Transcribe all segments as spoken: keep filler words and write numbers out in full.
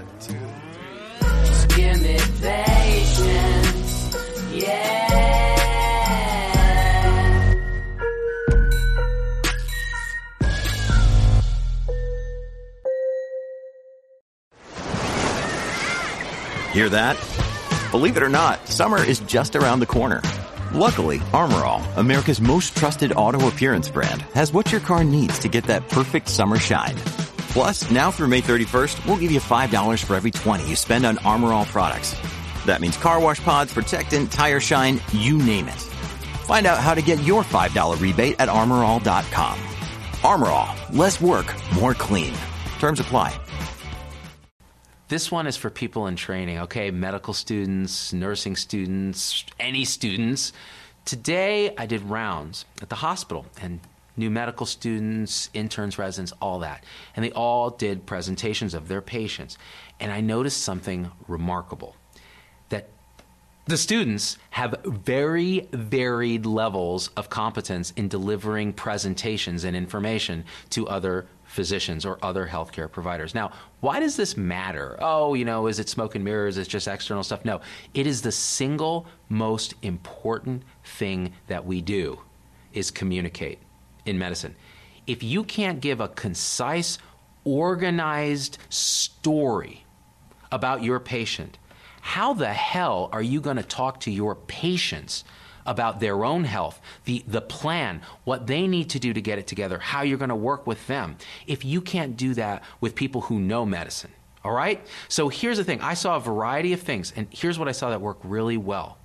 One, two, three. Just give me patience. Yeah. Hear that? Believe it or not, summer is just around the corner. Luckily, Armor All, America's most trusted auto appearance brand, has what your car needs to get that perfect summer shine. Plus, now through May thirty-first, we'll give you five dollars for every twenty dollars you spend on Armor All products. That means car wash pods, protectant, tire shine, you name it. Find out how to get your five dollar rebate at armor all dot com. Armor All, less work, more clean. Terms apply. This one is for people in training, okay? Medical students, nursing students, any students. Today, I did rounds at the hospital and new medical students, interns, residents, all that. And they all did presentations of their patients. And I noticed something remarkable, that the students have very varied levels of competence in delivering presentations and information to other physicians or other healthcare providers. Now, why does this matter? Oh, you know, is it smoke and mirrors? Is it just external stuff? No, it is the single most important thing that we do is communicate in medicine. If you can't give a concise, organized story about your patient, how the hell are you going to talk to your patients about their own health, the, the plan, what they need to do to get it together, how you're going to work with them, if you can't do that with people who know medicine, all right? So here's the thing. I saw a variety of things, and here's what I saw that worked really well.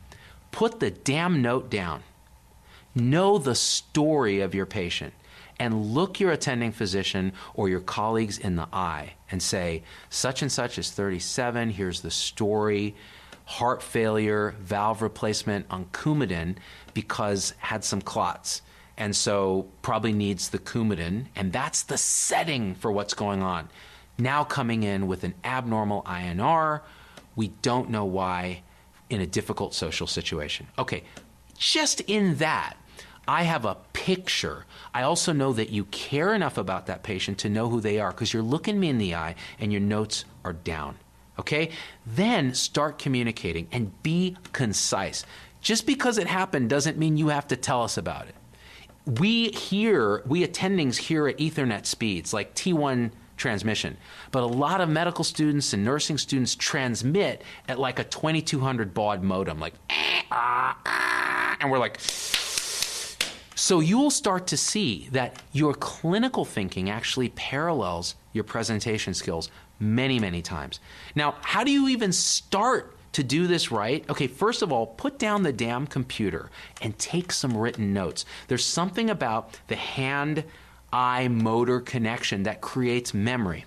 Put the damn note down. Know the story of your patient, and look your attending physician or your colleagues in the eye and say, such and such is thirty-seven, here's the story. Heart failure, valve replacement on Coumadin because had some clots. And so probably needs the Coumadin. And that's the setting for what's going on. Now coming in with an abnormal I N R. We don't know why in a difficult social situation. Okay, just in that, I have a picture. I also know that you care enough about that patient to know who they are because you're looking me in the eye and your notes are down. Okay? Then start communicating and be concise. Just because it happened doesn't mean you have to tell us about it. We hear, we attendings hear at Ethernet speeds, like T one transmission, but a lot of medical students and nursing students transmit at like a twenty-two hundred baud modem, like, and we're like, so you'll start to see that your clinical thinking actually parallels your presentation skills many, many times. Now, how do you even start to do this right? Okay, first of all, put down the damn computer and take some written notes. There's something about the hand-eye motor connection that creates memory.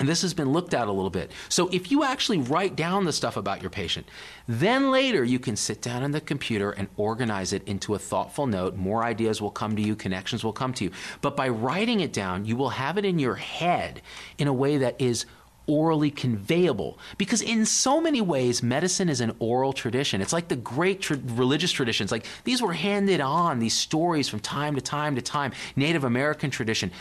And this has been looked at a little bit. So if you actually write down the stuff about your patient, then later you can sit down on the computer and organize it into a thoughtful note. More ideas will come to you, connections will come to you. But by writing it down, you will have it in your head in a way that is orally conveyable. Because in so many ways, medicine is an oral tradition. It's like the great tra- religious traditions. Like these were handed on, these stories from time to time to time, Native American tradition.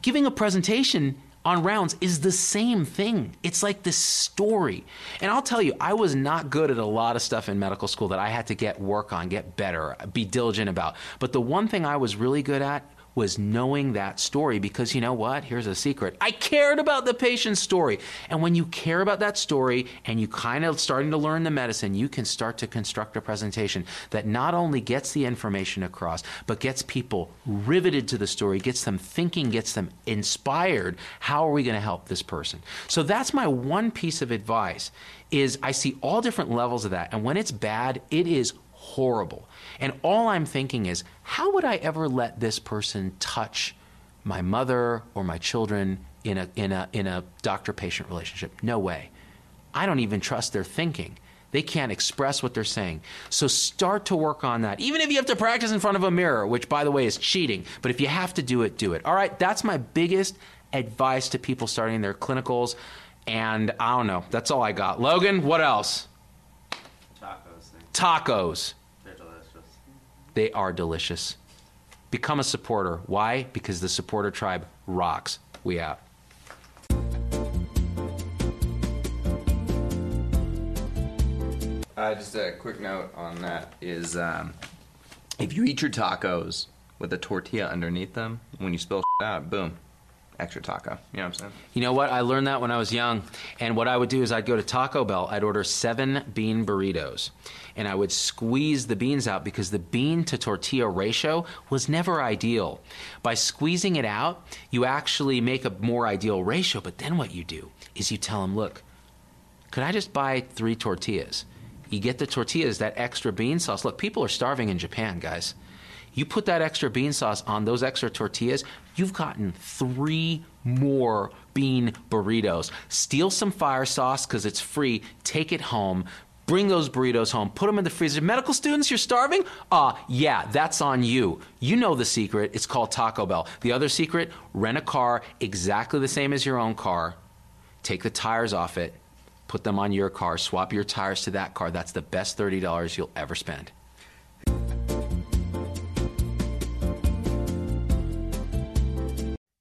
Giving a presentation on rounds is the same thing. It's like this story. And I'll tell you, I was not good at a lot of stuff in medical school that I had to get work on, get better, be diligent about. But the one thing I was really good at was knowing that story because you know what? Here's a secret. I cared about the patient's story. And when you care about that story and you kind of starting to learn the medicine, you can start to construct a presentation that not only gets the information across, but gets people riveted to the story, gets them thinking, gets them inspired. How are we going to help this person? So that's my one piece of advice is I see all different levels of that. And when it's bad, it is horrible. And all I'm thinking is, how would I ever let this person touch my mother or my children in a in a in a doctor-patient relationship? No way. I don't even trust their thinking. They can't express what they're saying. So start to work on that. Even if you have to practice in front of a mirror, which by the way is cheating, but if you have to do it, do it. All right, that's my biggest advice to people starting their clinicals. And I don't know, that's all I got. Logan, what else? Tacos. Tacos. They are delicious. Become a supporter. Why? Because the supporter tribe rocks. We out. Uh, just a quick note on that is um, if you eat your tacos with a tortilla underneath them, when you spill shit out, boom, extra taco. You know what I'm saying? You know what? I learned that when I was young. And what I would do is I'd go to Taco Bell. I'd order seven bean burritos. And I would squeeze the beans out because the bean to tortilla ratio was never ideal. By squeezing it out, you actually make a more ideal ratio. But then what you do is you tell them, look, could I just buy three tortillas? You get the tortillas, that extra bean sauce. Look, people are starving in Japan, guys. You put that extra bean sauce on those extra tortillas, you've gotten three more bean burritos. Steal some fire sauce because it's free. Take it home. Bring those burritos home. Put them in the freezer. Medical students, you're starving? Ah, uh, yeah, that's on you. You know the secret. It's called Taco Bell. The other secret, rent a car exactly the same as your own car. Take the tires off it. Put them on your car. Swap your tires to that car. That's the best thirty dollars you'll ever spend.